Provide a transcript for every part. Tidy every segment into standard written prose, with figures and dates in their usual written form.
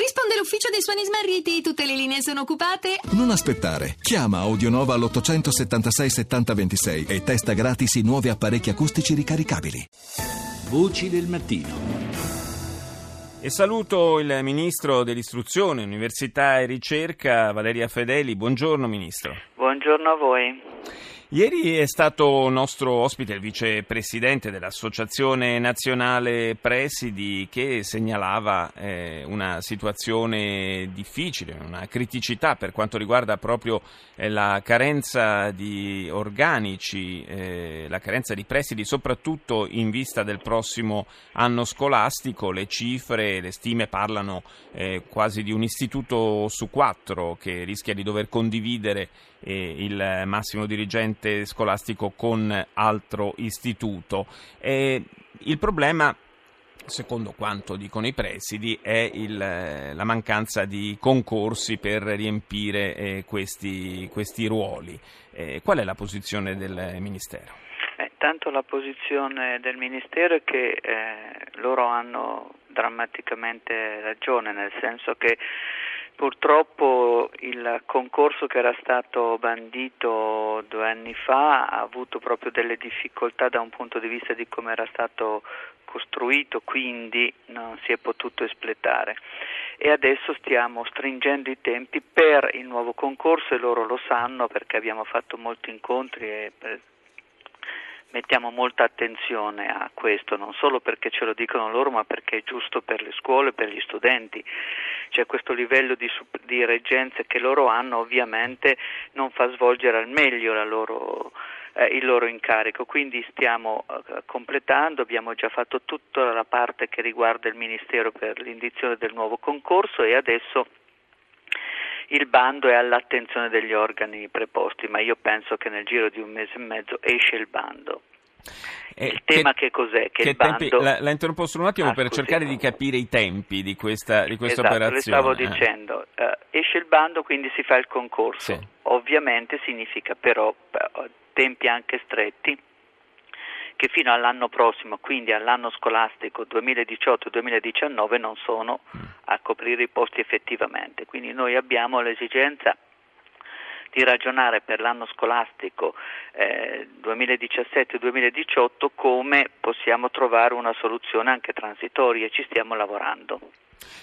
Risponde l'ufficio dei suoni smarriti, tutte le linee sono occupate. Non aspettare. Chiama Audio Nova all'876 7026 e testa gratis i nuovi apparecchi acustici ricaricabili. Voci del mattino. E saluto il Ministro dell'Istruzione, Università e Ricerca, Valeria Fedeli. Buongiorno Ministro. Buongiorno a voi. Ieri è stato nostro ospite il vicepresidente dell'Associazione Nazionale Presidi, che segnalava una situazione difficile, una criticità per quanto riguarda proprio la carenza di organici, la carenza di presidi, soprattutto in vista del prossimo anno scolastico. Le cifre, le stime parlano quasi di un istituto su 4 che rischia di dover condividere il massimo dirigente scolastico con altro istituto. Il problema, secondo quanto dicono i presidi, è la mancanza di concorsi per riempire questi ruoli. Qual è la posizione del Ministero? Tanto la posizione del Ministero è che loro hanno drammaticamente ragione, nel senso che purtroppo il concorso che era stato bandito 2 anni fa ha avuto proprio delle difficoltà da un punto di vista di come era stato costruito, quindi non si è potuto espletare. E adesso stiamo stringendo i tempi per il nuovo concorso e loro lo sanno perché abbiamo fatto molti incontri e mettiamo molta attenzione a questo, non solo perché ce lo dicono loro, ma perché è giusto per le scuole, per gli studenti. C'è questo livello di reggenze che loro hanno, ovviamente non fa svolgere al meglio il loro incarico, quindi stiamo completando, abbiamo già fatto tutta la parte che riguarda il Ministero per l'indizione del nuovo concorso e adesso il bando è all'attenzione degli organi preposti, ma io penso che nel giro di 1 mese e mezzo esce il bando. Il tema che cos'è? Che il bando... tempi, la interrompo solo un attimo per cercare di capire i tempi di questa esatto, operazione. Esatto, le stavo dicendo, esce il bando, quindi si fa il concorso, sì. Ovviamente significa però tempi anche stretti, che fino all'anno prossimo, quindi all'anno scolastico 2018-2019, non sono a coprire i posti effettivamente. Quindi noi abbiamo l'esigenza di ragionare per l'anno scolastico 2017-2018 come possiamo trovare una soluzione anche transitoria e ci stiamo lavorando.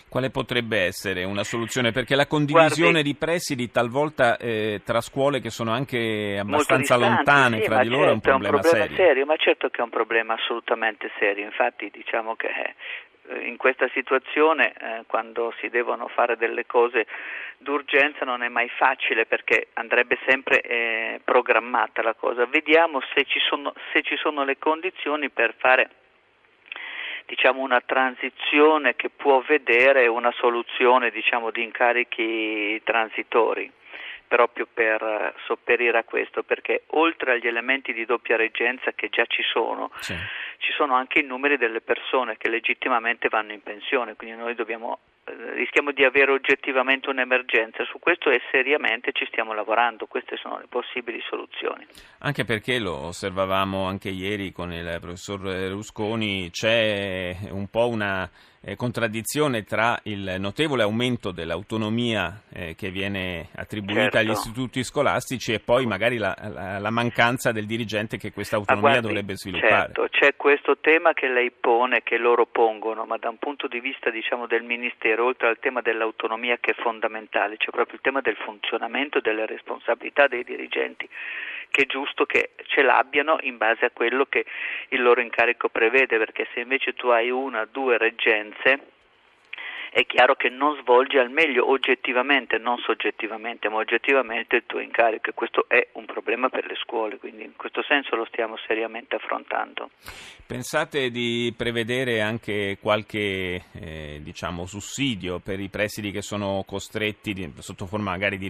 Quale potrebbe essere una soluzione? Perché la condivisione di presidi talvolta tra scuole che sono anche abbastanza lontane fra di loro è un problema serio. Ma certo che è un problema assolutamente serio, infatti diciamo che in questa situazione quando si devono fare delle cose d'urgenza non è mai facile perché andrebbe sempre programmata la cosa. Vediamo se ci sono le condizioni per fare una transizione che può vedere una soluzione di incarichi transitori, proprio per sopperire a questo, perché oltre agli elementi di doppia reggenza che già ci sono, sì, ci sono anche i numeri delle persone che legittimamente vanno in pensione, quindi noi rischiamo di avere oggettivamente un'emergenza su questo e seriamente ci stiamo lavorando. Queste sono le possibili soluzioni, anche perché lo osservavamo anche ieri con il professor Rusconi, c'è un po' una contraddizione tra il notevole aumento dell'autonomia che viene attribuita, certo, agli istituti scolastici e poi magari la mancanza del dirigente che questa autonomia dovrebbe sviluppare. Certo, c'è questo tema che lei pone, che loro pongono, ma da un punto di vista del Ministero, oltre al tema dell'autonomia che è fondamentale, c'è proprio il tema del funzionamento e delle responsabilità dei dirigenti, che è giusto che ce l'abbiano in base a quello che il loro incarico prevede, perché se invece tu hai 1 o 2 reggenze è chiaro che non svolge al meglio oggettivamente, non soggettivamente, ma oggettivamente il tuo incarico, e questo è un problema per le scuole, quindi in questo senso lo stiamo seriamente affrontando. Pensate di prevedere anche qualche sussidio per i presidi che sono costretti, sotto forma magari di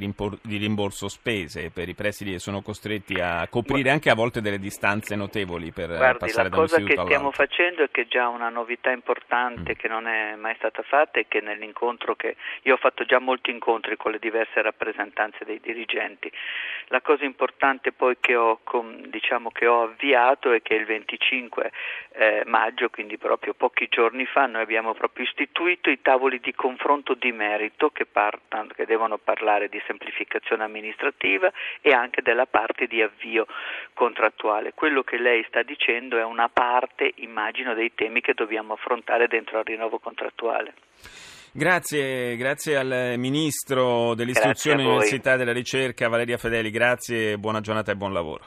rimborso spese, per i presidi che sono costretti a coprire anche a volte delle distanze notevoli per passare da un istituto all'altro? La cosa che stiamo facendo è che è già una novità importante che non è mai stata fatta e anche nell'incontro che io ho fatto già molti incontri con le diverse rappresentanze dei dirigenti. La cosa importante poi che ho avviato è che il 25 maggio, quindi proprio pochi giorni fa, noi abbiamo proprio istituito i tavoli di confronto di merito che devono parlare di semplificazione amministrativa e anche della parte di avvio contrattuale. Quello che lei sta dicendo è una parte, immagino, dei temi che dobbiamo affrontare dentro al rinnovo contrattuale. Grazie al Ministro dell'Istruzione, dell'Università e della Ricerca, Valeria Fedeli, grazie, buona giornata e buon lavoro.